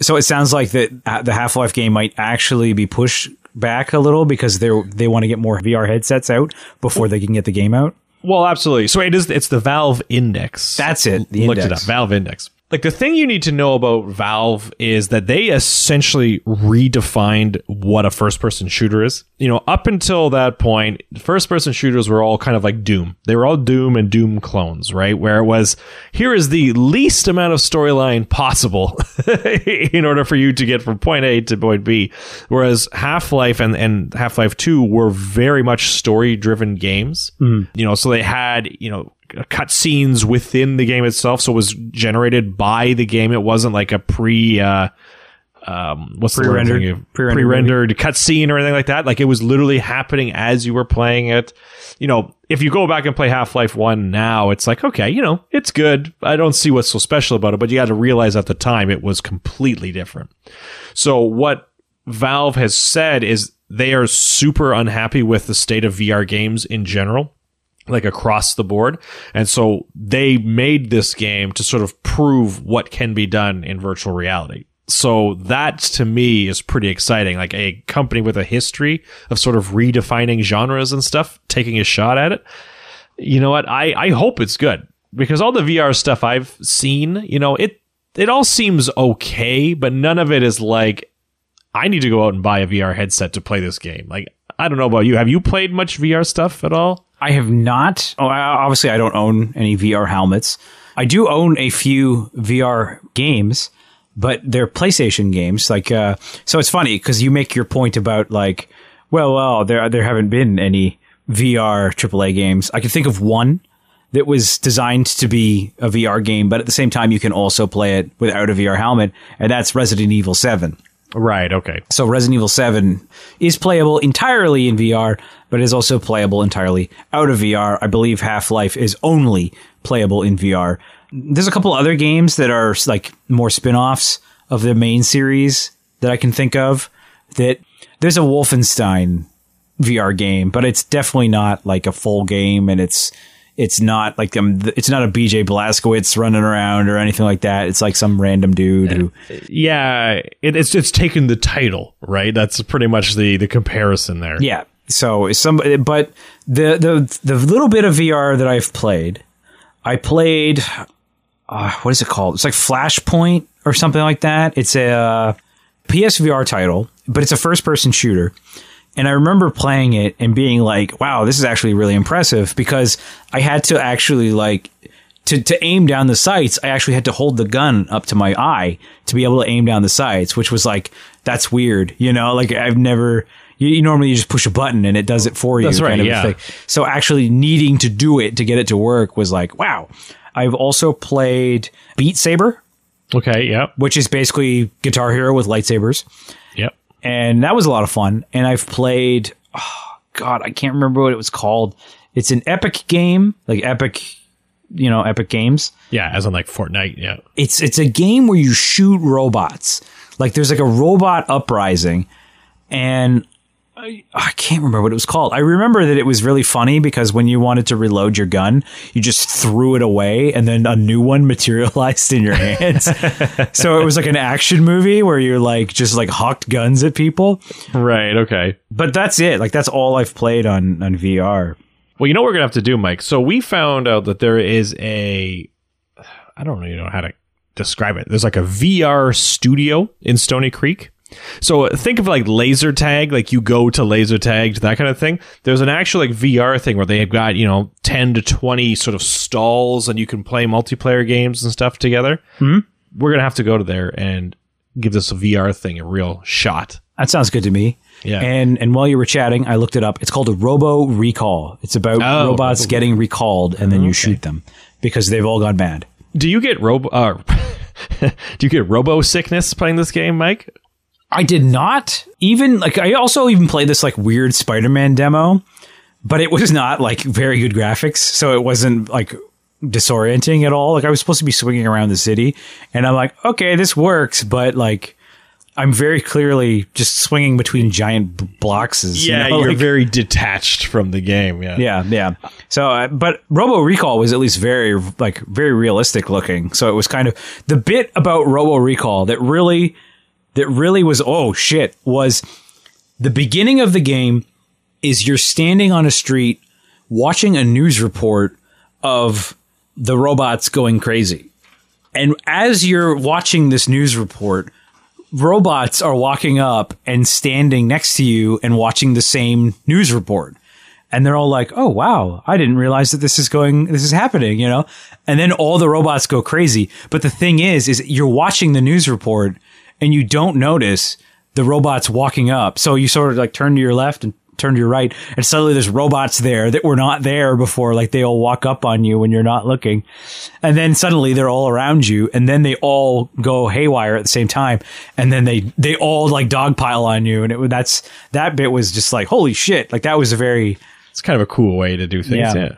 So it sounds like that the Half-Life game might actually be pushed back a little because they they want to get more V R headsets out before they can get the game out. Well, absolutely. So it is. It's the Valve Index. That's it. The Looked index. it up. Valve Index. Like, the thing you need to know about Valve is that they essentially redefined what a first-person shooter is. You know, up until that point, first-person shooters were all kind of like Doom. They were all Doom and Doom clones, right? Where it was, here is the least amount of storyline possible in order for you to get from point A to point B. Whereas Half-Life and, and Half-Life two were very much story-driven games. Mm. You know, so they had, you know, cutscenes within the game itself, so it was generated by the game. It wasn't like a pre, uh, um, what's pre-rendered, the word? pre-rendered, pre-rendered cutscene or anything like that. Like, it was literally happening as you were playing it. You know, if you go back and play Half-Life one now, it's like, okay, you know, it's good. I don't see what's so special about it, but you got to realize at the time it was completely different. So what Valve has said is they are super unhappy with the state of V R games in general, like across the board. And so they made this game to sort of prove what can be done in virtual reality. So that, to me, is pretty exciting. Like, a company with a history of sort of redefining genres and stuff, taking a shot at it. You know what? I, I hope it's good, because all the V R stuff I've seen, you know, it, it all seems okay, but none of it is like, I need to go out and buy a V R headset to play this game. Like, I don't know about you. Have you played much V R stuff at all? I have not. Oh, obviously, I don't own any V R helmets. I do own a few V R games, but they're PlayStation games. Like, uh, so it's funny because you make your point about, like, well, well, there there haven't been any V R triple A games. I can think of one that was designed to be a V R game, but at the same time, you can also play it without a V R helmet, and that's Resident Evil seven. Right, okay. So Resident Evil seven is playable entirely in V R, but is also playable entirely out of V R. I believe Half-Life is only playable in V R. There's a couple other games that are like more spin-offs of the main series that I can think of. That there's a Wolfenstein V R game, but it's definitely not like a full game, and it's it's not like um, it's not a B J Blazkowicz running around or anything like that. It's like some random dude who, yeah, it, it's it's taken the title, right? That's pretty much the the comparison there. Yeah. So some, but the the the little bit of V R that I've played, I played uh, what is it called? It's like Flashpoint or something like that. It's a uh, P S V R title, but it's a first person shooter. And I remember playing it and being like, wow, this is actually really impressive, because I had to actually, like, to, to aim down the sights, I actually had to hold the gun up to my eye to be able to aim down the sights, which was like, that's weird. You know, like, I've never, you, you normally you just push a button and it does it for you. That's right, kind of yeah. thing. So actually needing to do it to get it to work was like, wow. I've also played Beat Saber. Okay, yeah. Which is basically Guitar Hero with lightsabers. Yep. And that was a lot of fun. And I've played, oh, God, I can't remember what it was called. It's an Epic game, like Epic, you know, Epic Games. Yeah, as in like Fortnite, yeah. It's it's a game where you shoot robots. Like, there's like a robot uprising. And I, I can't remember what it was called. I remember that it was really funny because when you wanted to reload your gun, you just threw it away and then a new one materialized in your hands. So it was like an action movie where you're like just like hucked guns at people. Right. Okay. But that's it. Like, that's all I've played on, on V R. Well, you know what we're going to have to do, Mike? So we found out that there is a, I don't really know how to describe it. There's like a V R studio in Stony Creek. So think of like laser tag, like you go to laser tag, that kind of thing. There's an actual like V R thing where they've got, you know, ten to twenty sort of stalls and you can play multiplayer games and stuff together. Mm-hmm. We're going to have to go to there and give this V R thing a real shot. That sounds good to me. Yeah. And and while you were chatting, I looked it up. It's called a Robo Recall. It's about oh, robots Robo- getting recalled and then okay. you shoot them because they've all gone mad. Do you get robo uh, do you get robo sickness playing this game, Mike? I did not even like I also even played this like weird Spider-Man demo, but it was not like very good graphics. So it wasn't like disorienting at all. Like I was supposed to be swinging around the city and I'm like, OK, this works. But like I'm very clearly just swinging between giant blocks. Yeah, you know? You're like, very detached from the game. Yeah, yeah, yeah. So, uh, but Robo Recall was at least very, like, very realistic looking. So it was kind of the bit about Robo Recall that really, that really was oh shit was the beginning of the game is you're standing on a street watching a news report of the robots going crazy, and as you're watching this news report, robots are walking up and standing next to you and watching the same news report. And they're all like, oh, wow, I didn't realize that this is going, this is happening, you know? And then all the robots go crazy. But the thing is, is you're watching the news report and you don't notice the robots walking up. So you sort of like turn to your left and turn to your right, and suddenly there's robots there that were not there before. Like, they all walk up on you when you're not looking, and then suddenly they're all around you, and then they all go haywire at the same time, and then they they all like dogpile on you, and it that's that bit was just like, holy shit, like that was a very it's kind of a cool way to do things. Yeah, yeah.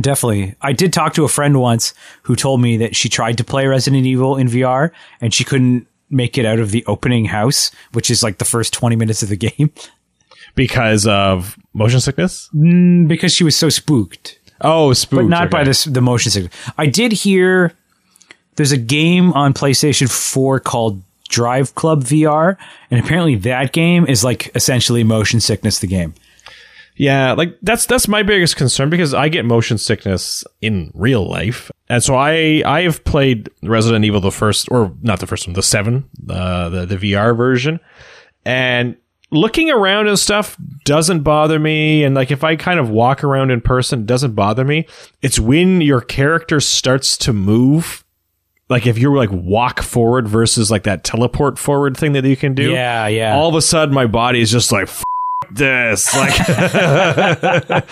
Definitely. I did talk to a friend once who told me that she tried to play Resident Evil in V R and she couldn't make it out of the opening house, which is like the first twenty minutes of the game. Because of motion sickness? Mm, because she was so spooked. Oh, spooked. But not okay. by the, the motion sickness. I did hear there's a game on PlayStation four called Drive Club V R, and apparently that game is like essentially motion sickness the game. Yeah, like that's that's my biggest concern, because I get motion sickness in real life. And so I I have played Resident Evil the first, or not the first one, the seven, uh, the, the V R version. And looking around and stuff doesn't bother me. And like, if I kind of walk around in person, it doesn't bother me. It's when your character starts to move. Like if you're like walk forward versus like that teleport forward thing that you can do. Yeah, yeah. All of a sudden my body is just like, F- this. Like,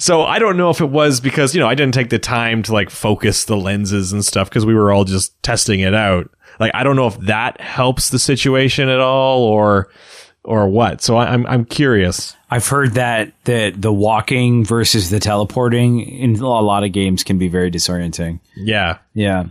so I don't know if it was because, you know, I didn't take the time to like focus the lenses and stuff because we were all just testing it out. Like, I don't know if that helps the situation at all, or... or what? So I'm I'm curious. I've heard that that the walking versus the teleporting in a lot of games can be very disorienting. Yeah, yeah.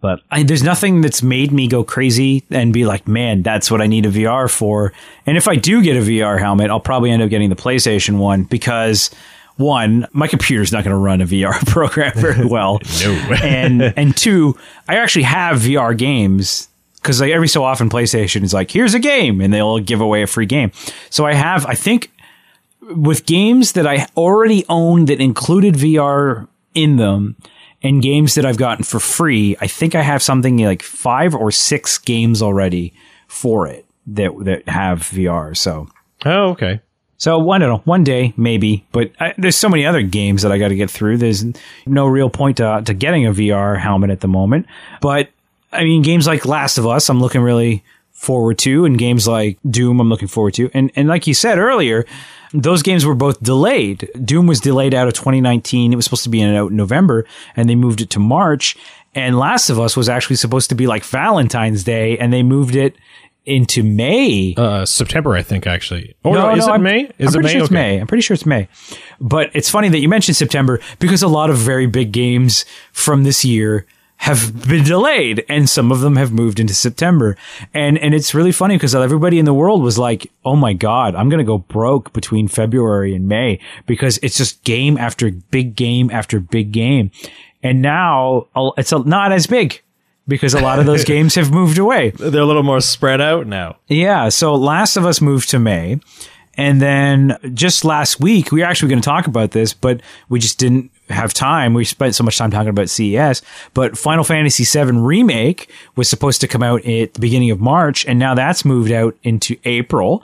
But I, there's nothing that's made me go crazy and be like, man, that's what I need a V R for. And if I do get a V R helmet, I'll probably end up getting the PlayStation one because, one, my computer's not going to run a V R program very well. No. and and two, I actually have V R games. Because like every so often, PlayStation is like, here's a game, and they'll give away a free game. So I have, I think, with games that I already own that included V R in them, and games that I've gotten for free, I think I have something like five or six games already for it that that have V R. So oh, okay. So I don't know, one day maybe, but I, there's so many other games that I got to get through. There's no real point to, to getting a V R helmet at the moment, but. I mean, games like Last of Us, I'm looking really forward to, and games like Doom, I'm looking forward to. And and like you said earlier, those games were both delayed. Doom was delayed out of twenty nineteen. It was supposed to be in out in November, and they moved it to March. And Last of Us was actually supposed to be like Valentine's Day, and they moved it into May. Uh, September, I think, actually. Oh, no, no, is no, it I'm, May? Is I'm it May? Sure it's okay. May? I'm pretty sure it's May. But it's funny that you mentioned September, because a lot of very big games from this year have been delayed, and some of them have moved into September. And and it's really funny because everybody in the world was like, oh my God, I'm going to go broke between February and May, because it's just game after big game after big game. And now it's not as big because a lot of those games have moved away. They're a little more spread out now. Yeah. So Last of Us moved to May. And then just last week, we were actually going to talk about this, but we just didn't have time. We spent so much time talking about C E S, but Final Fantasy seven Remake was supposed to come out at the beginning of March, and now that's moved out into April.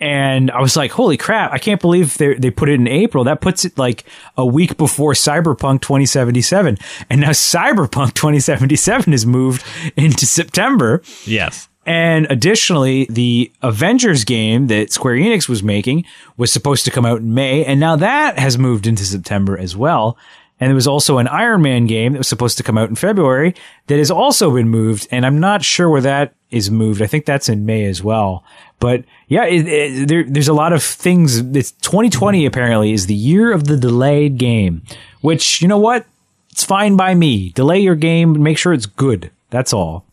And I was like, holy crap, I can't believe they they put it in April. That puts it like a week before Cyberpunk twenty seventy-seven. And now Cyberpunk twenty seventy-seven is moved into September. Yes. And additionally, the Avengers game that Square Enix was making was supposed to come out in May, and now that has moved into September as well. And there was also an Iron Man game that was supposed to come out in February that has also been moved, and I'm not sure where that is moved. I think that's in May as well. But yeah, it, it, there, there's a lot of things. It's twenty twenty apparently is the year of the delayed game, which, you know what? It's fine by me. Delay your game, make sure it's good. That's all.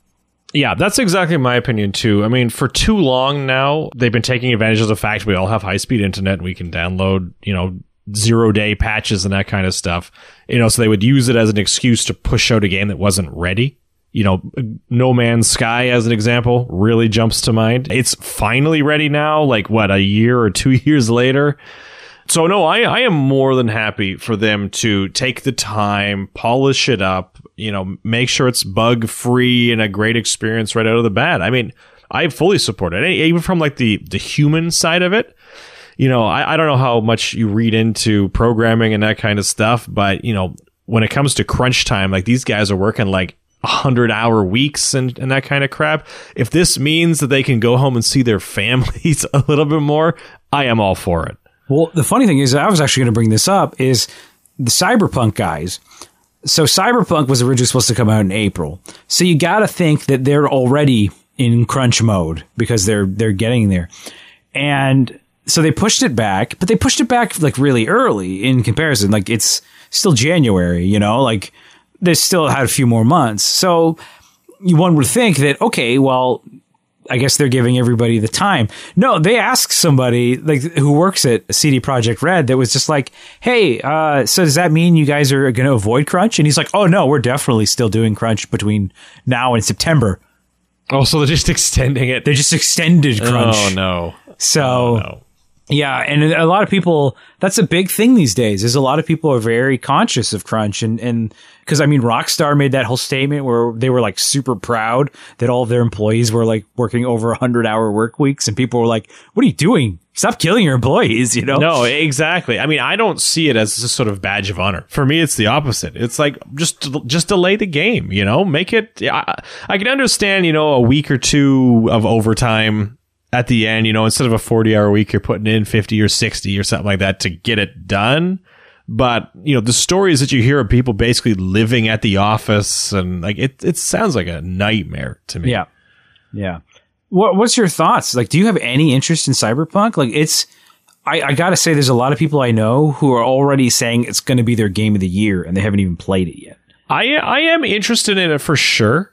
Yeah, that's exactly my opinion, too. I mean, for too long now, they've been taking advantage of the fact we all have high-speed internet. And we can download, you know, zero-day patches and that kind of stuff. You know, so they would use it as an excuse to push out a game that wasn't ready. You know, No Man's Sky, as an example, really jumps to mind. It's finally ready now, like, what, a year or two years later? So, no, I, I am more than happy for them to take the time, polish it up, you know, make sure it's bug-free and a great experience right out of the bat. I mean, I fully support it, even from, like, the, the human side of it. You know, I, I don't know how much you read into programming and that kind of stuff, but, you know, when it comes to crunch time, like, these guys are working, like, one hundred hour weeks and, and that kind of crap. If this means that they can go home and see their families a little bit more, I am all for it. Well, the funny thing is, I was actually going to bring this up, is the Cyberpunk guys. So Cyberpunk was originally supposed to come out in April. So you got to think that they're already in crunch mode because they're they're getting there. And so they pushed it back, but they pushed it back like really early in comparison. Like, it's still January, you know, like, they still had a few more months. So one would think that, okay, well, I guess they're giving everybody the time. No, they asked somebody like who works at C D Projekt Red that was just like, hey, uh, so does that mean you guys are going to avoid crunch? And he's like, oh, no, we're definitely still doing crunch between now and September. Oh, so they're just extending it. They just extended crunch. Oh, no. So, oh, no. Yeah, and a lot of people, that's a big thing these days, is a lot of people are very conscious of crunch. And, and because, I mean, Rockstar made that whole statement where they were, like, super proud that all of their employees were, like, working over one hundred hour work weeks. And people were like, what are you doing? Stop killing your employees, you know? No, exactly. I mean, I don't see it as a sort of badge of honor. For me, it's the opposite. It's like, just just delay the game, you know? Make it, I, I can understand, you know, a week or two of overtime at the end, you know, instead of a forty hour week, you're putting in fifty or sixty or something like that to get it done. But, you know, the stories that you hear of people basically living at the office, and like, it, it sounds like a nightmare to me. Yeah. Yeah. What, what's your thoughts? Like, do you have any interest in Cyberpunk? Like, it's, I, I got to say, there's a lot of people I know who are already saying it's going to be their game of the year and they haven't even played it yet. I, I am interested in it for sure.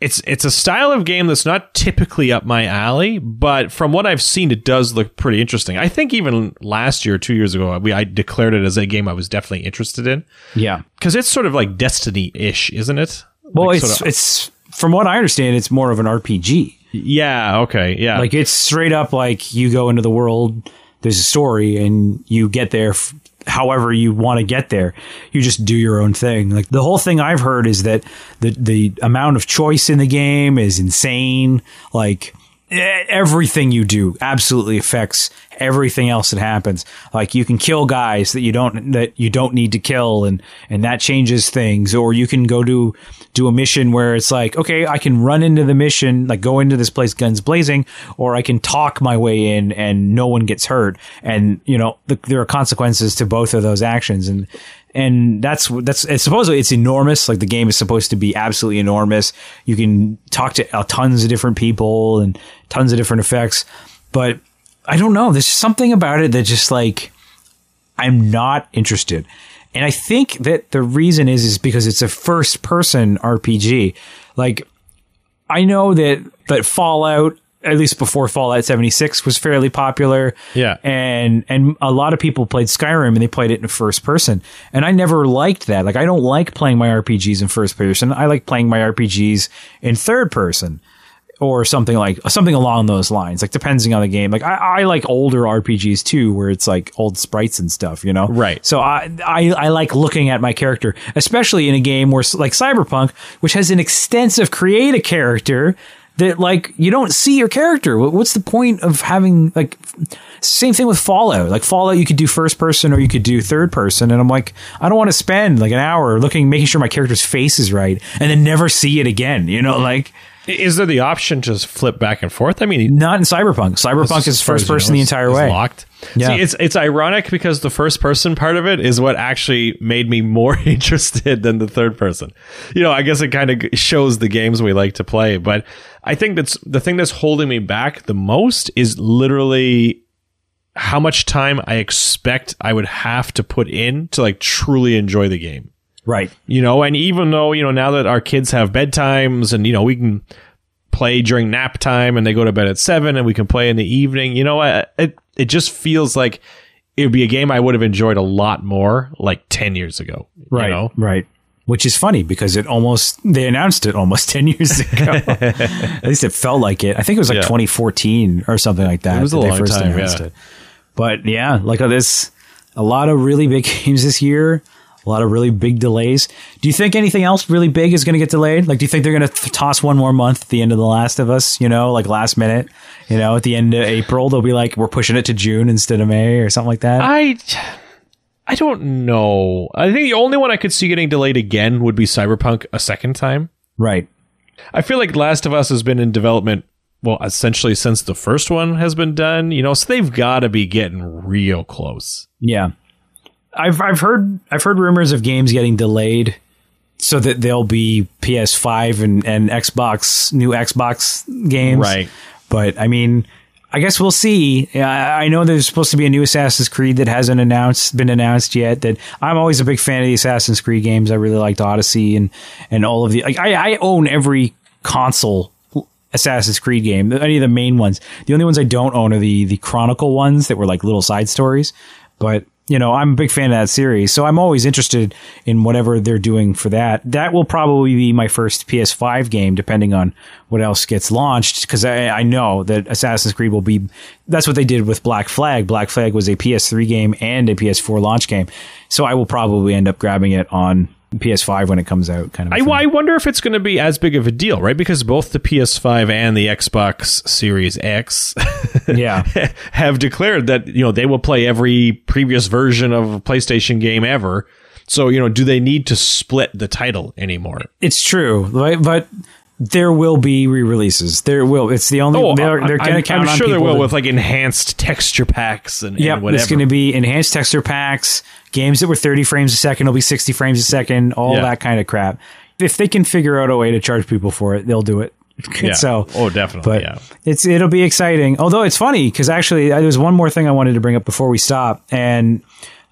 It's it's a style of game that's not typically up my alley, but from what I've seen, it does look pretty interesting. I think even last year, two years ago, we I declared it as a game I was definitely interested in. Yeah. Because it's sort of like Destiny-ish, isn't it? Well, like, it's, sort of, it's from what I understand, it's more of an R P G. Yeah, okay, yeah. Like, it's straight up like you go into the world, there's a story, and you get there f- however you want to get there. You just do your own thing. Like, the whole thing I've heard is that the the amount of choice in the game is insane. Like, everything you do absolutely affects everything else that happens. Like, you can kill guys that you don't that you don't need to kill, and and that changes things. Or you can go to do a mission where it's like, okay, I can run into the mission, like go into this place guns blazing, or I can talk my way in and no one gets hurt. And, you know, the, there are consequences to both of those actions. And And that's, that's, it's supposedly, it's enormous. Like, the game is supposed to be absolutely enormous. You can talk to uh, tons of different people and tons of different effects. But I don't know. There's something about it that just, like, I'm not interested. And I think that the reason is, is because it's a first person R P G. Like, I know that, that Fallout, at least before Fallout seventy-six, was fairly popular. Yeah. And and a lot of people played Skyrim and they played it in first person. And I never liked that. Like, I don't like playing my R P Gs in first person. I like playing my R P Gs in third person or something like something along those lines. Like, depending on the game. Like, I, I like older R P Gs too, where it's like old sprites and stuff, you know? Right. So I, I, I like looking at my character, especially in a game where, like Cyberpunk, which has an extensive create a character that, like, you don't see your character. What's the point of having, like, same thing with Fallout. Like, Fallout, you could do first person or you could do third person. And I'm like, I don't want to spend, like, an hour looking, making sure my character's face is right and then never see it again. You know, like... Is there the option to flip back and forth? I mean... Not in Cyberpunk. Cyberpunk is first person the entire way. It's locked. Yeah. See, it's, it's ironic because the first person part of it is what actually made me more interested than the third person. You know, I guess it kind of shows the games we like to play. But I think that's the thing that's holding me back the most is literally how much time I expect I would have to put in to, like, truly enjoy the game. Right. You know, and even though, you know, now that our kids have bedtimes and, you know, we can play during nap time and they go to bed at seven and we can play in the evening. You know, I, it it just feels like it would be a game I would have enjoyed a lot more like ten years ago. Right. You know? Right. Which is funny because it almost, they announced it almost ten years ago. At least it felt like it. I think it was like yeah. twenty fourteen or something like that. It was a long first time, yeah. It. But yeah, like there's a lot of really big games this year. A lot of really big delays. Do you think anything else really big is going to get delayed? Like, do you think they're going to th- toss one more month at the end of The Last of Us, you know, like last minute, you know, at the end of April, they'll be like, we're pushing it to June instead of May or something like that? I, I don't know. I think the only one I could see getting delayed again would be Cyberpunk a second time. Right. I feel like Last of Us has been in development, well, essentially since the first one has been done, you know, so they've got to be getting real close. Yeah. I've I've heard I've heard rumors of games getting delayed so that they'll be P S five and, and Xbox, new Xbox games. Right. But I mean, I guess we'll see. I, I know there's supposed to be a new Assassin's Creed that hasn't announced been announced yet. That I'm always a big fan of the Assassin's Creed games. I really liked Odyssey and, and all of the like, I I own every console Assassin's Creed game, any of the main ones. The only ones I don't own are the the Chronicle ones that were like little side stories, but you know, I'm a big fan of that series, so I'm always interested in whatever they're doing for that. That will probably be my first P S five game, depending on what else gets launched, because I, I know that Assassin's Creed will be... That's what they did with Black Flag. Black Flag was a P S three game and a P S four launch game, so I will probably end up grabbing it on P S five when it comes out. Kind of. I, I wonder if it's going to be as big of a deal, right? Because both the P S five and the Xbox Series X yeah. have declared that, you know, they will play every previous version of a PlayStation game ever. So, you know, do they need to split the title anymore? It's true, right? But there will be re-releases. There will. It's the only... Oh, they're they're going to count I'm on sure there will that, with, like, enhanced texture packs and, yep, and whatever. Yeah, it's going to be enhanced texture packs. Games that were thirty frames a second will be sixty frames a second, all yeah. that kind of crap. If they can figure out a way to charge people for it, they'll do it. Yeah. So, oh, definitely. But yeah. it's, it'll be exciting. Although it's funny, because actually there's one more thing I wanted to bring up before we stop. And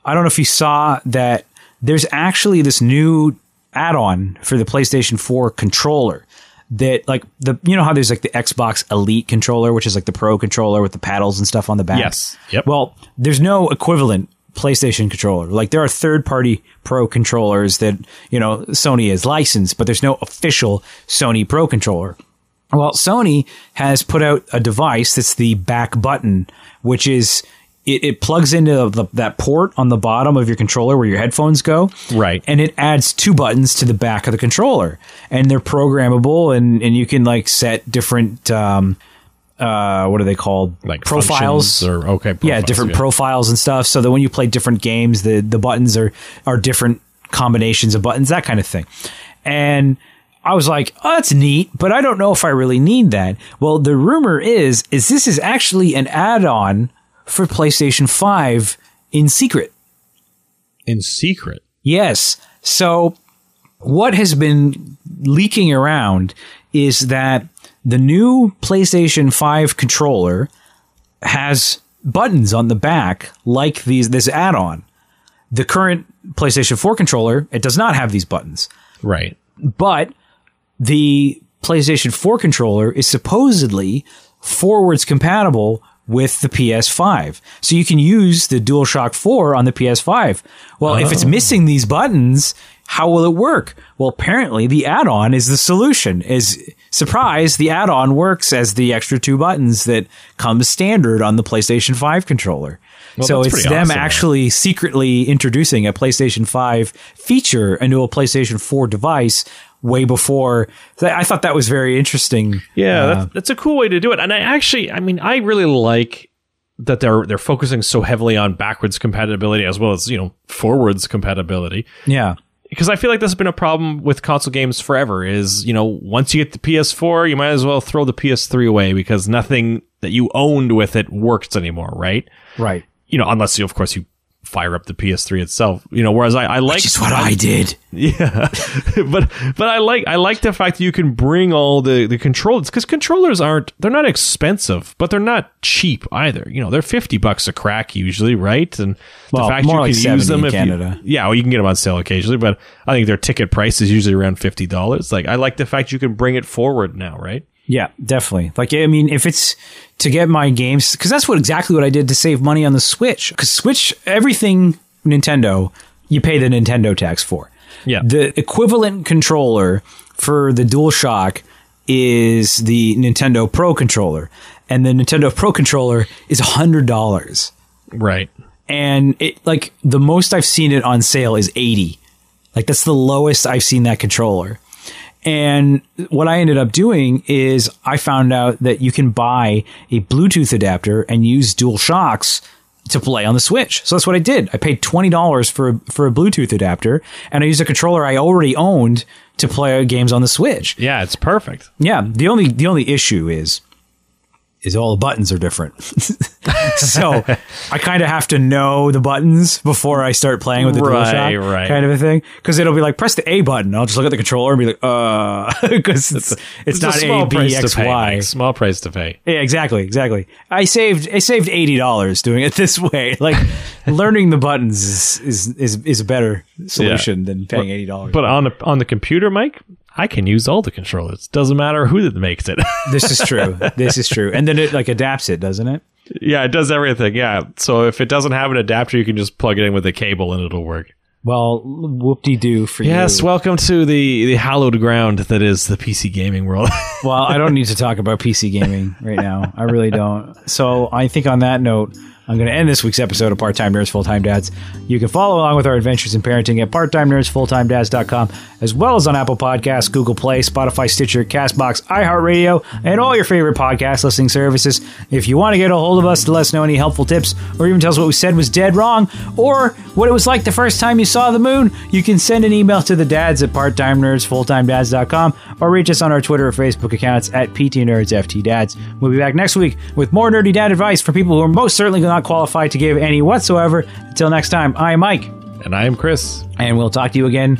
I don't know if you saw that there's actually this new add-on for the PlayStation four controller. That like the you know how there's like the Xbox Elite controller, which is like the pro controller with the paddles and stuff on the back. Yes. Yep. Well, there's no equivalent PlayStation controller. Like there are third-party pro controllers that, you know, Sony is licensed, but there's no official Sony pro controller. Well, Sony has put out a device that's the back button, which is it, it plugs into the, that port on the bottom of your controller where your headphones go. Right. And it adds two buttons to the back of the controller, and they're programmable, and, and you can like set different um Uh, what are they called? Like profiles or okay, profiles, yeah, different yeah. profiles and stuff. So that when you play different games, the the buttons are are different combinations of buttons, that kind of thing. And I was like, oh, that's neat, but I don't know if I really need that. Well, the rumor is is this is actually an add-on for PlayStation five in secret. In secret? Yes. So what has been leaking around is that the new PlayStation five controller has buttons on the back like these this add-on. The current PlayStation four controller, it does not have these buttons. Right. But the PlayStation four controller is supposedly forwards compatible with the P S five. So you can use the DualShock four on the P S five. Well, oh. if it's missing these buttons, how will it work? Well, apparently the add-on is the solution. Is surprise, the add-on works as the extra two buttons that come standard on the PlayStation five controller. Well, so it's them awesome, actually man. secretly introducing a PlayStation five feature into a PlayStation four device way before. I thought that was very interesting. Yeah, uh, that's, that's a cool way to do it. And I actually, I mean, I really like that they're they're focusing so heavily on backwards compatibility as well as, you know, forwards compatibility. Yeah. Because I feel like that's been a problem with console games forever is, you know, once you get the P S four, you might as well throw the P S three away because nothing that you owned with it works anymore, right? Right. You know, unless, you, of course, you fire up the P S three itself, you know, whereas I, I like... Which is what I, I did. Yeah. but but I like I like the fact that you can bring all the, the controllers, because controllers aren't... They're not expensive, but they're not cheap either. You know, they're fifty bucks a crack usually, right? And well, the fact you like can use them in Canada. You, yeah, well, you can get them on sale occasionally, but I think their ticket price is usually around fifty dollars. Like, I like the fact you can bring it forward now, right? Yeah, definitely. Like, I mean, if it's to get my games, because that's what exactly what I did to save money on the Switch. Because Switch, everything Nintendo, you pay the Nintendo tax for. Yeah. The equivalent controller for the DualShock is the Nintendo Pro controller, and the Nintendo Pro controller is one hundred dollars. Right. And it, like, the most I've seen it on sale is eighty. Like, that's the lowest I've seen that controller. And what I ended up doing is I found out that you can buy a Bluetooth adapter and use DualShocks to play on the Switch. So that's what I did. I paid twenty dollars for, for a Bluetooth adapter, and I used a controller I already owned to play games on the Switch. Yeah, it's perfect. Yeah. The only, the only issue is, is all the buttons are different. So I kind of have to know the buttons before I start playing with the right, DualShock right. kind of a thing. Because it'll be like, press the A button. I'll just look at the controller and be like, uh, because it's, it's, it's not A, B, X, pay, Y. Like, small price to pay. Yeah, exactly. Exactly. I saved, I saved eighty dollars doing it this way. Like, learning the buttons is, is, is, is a better solution yeah. than paying eighty dollars. But on, a, on the computer, Mike, I can use all the controllers. Doesn't matter who makes it. This is true. This is true. And then it like adapts it, doesn't it? Yeah, it does everything. Yeah. So if it doesn't have an adapter, you can just plug it in with a cable and it'll work. Well, whoop-de-doo for yes, you. Yes, welcome to the, the hallowed ground that is the P C gaming world. Well, I don't need to talk about P C gaming right now. I really don't. So I think on that note, I'm going to end this week's episode of Part-Time Nerds, Full-Time Dads. You can follow along with our adventures in parenting at part time nerds full time dads dot com, as well as on Apple Podcasts, Google Play, Spotify, Stitcher, CastBox, iHeartRadio, and all your favorite podcast listening services. If you want to get a hold of us to let us know any helpful tips, or even tell us what we said was dead wrong, or what it was like the first time you saw the moon, you can send an email to the dads at part time nerds full time dads dot com, or reach us on our Twitter or Facebook accounts at P T Nerds F T Dads. We'll be back next week with more nerdy dad advice for people who are most certainly going to qualified to give any whatsoever. Until next time, I am Mike. And I am Chris. And we'll talk to you again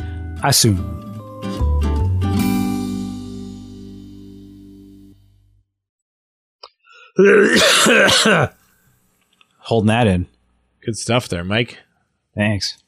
soon. Holding that in. Good stuff there, Mike. Thanks.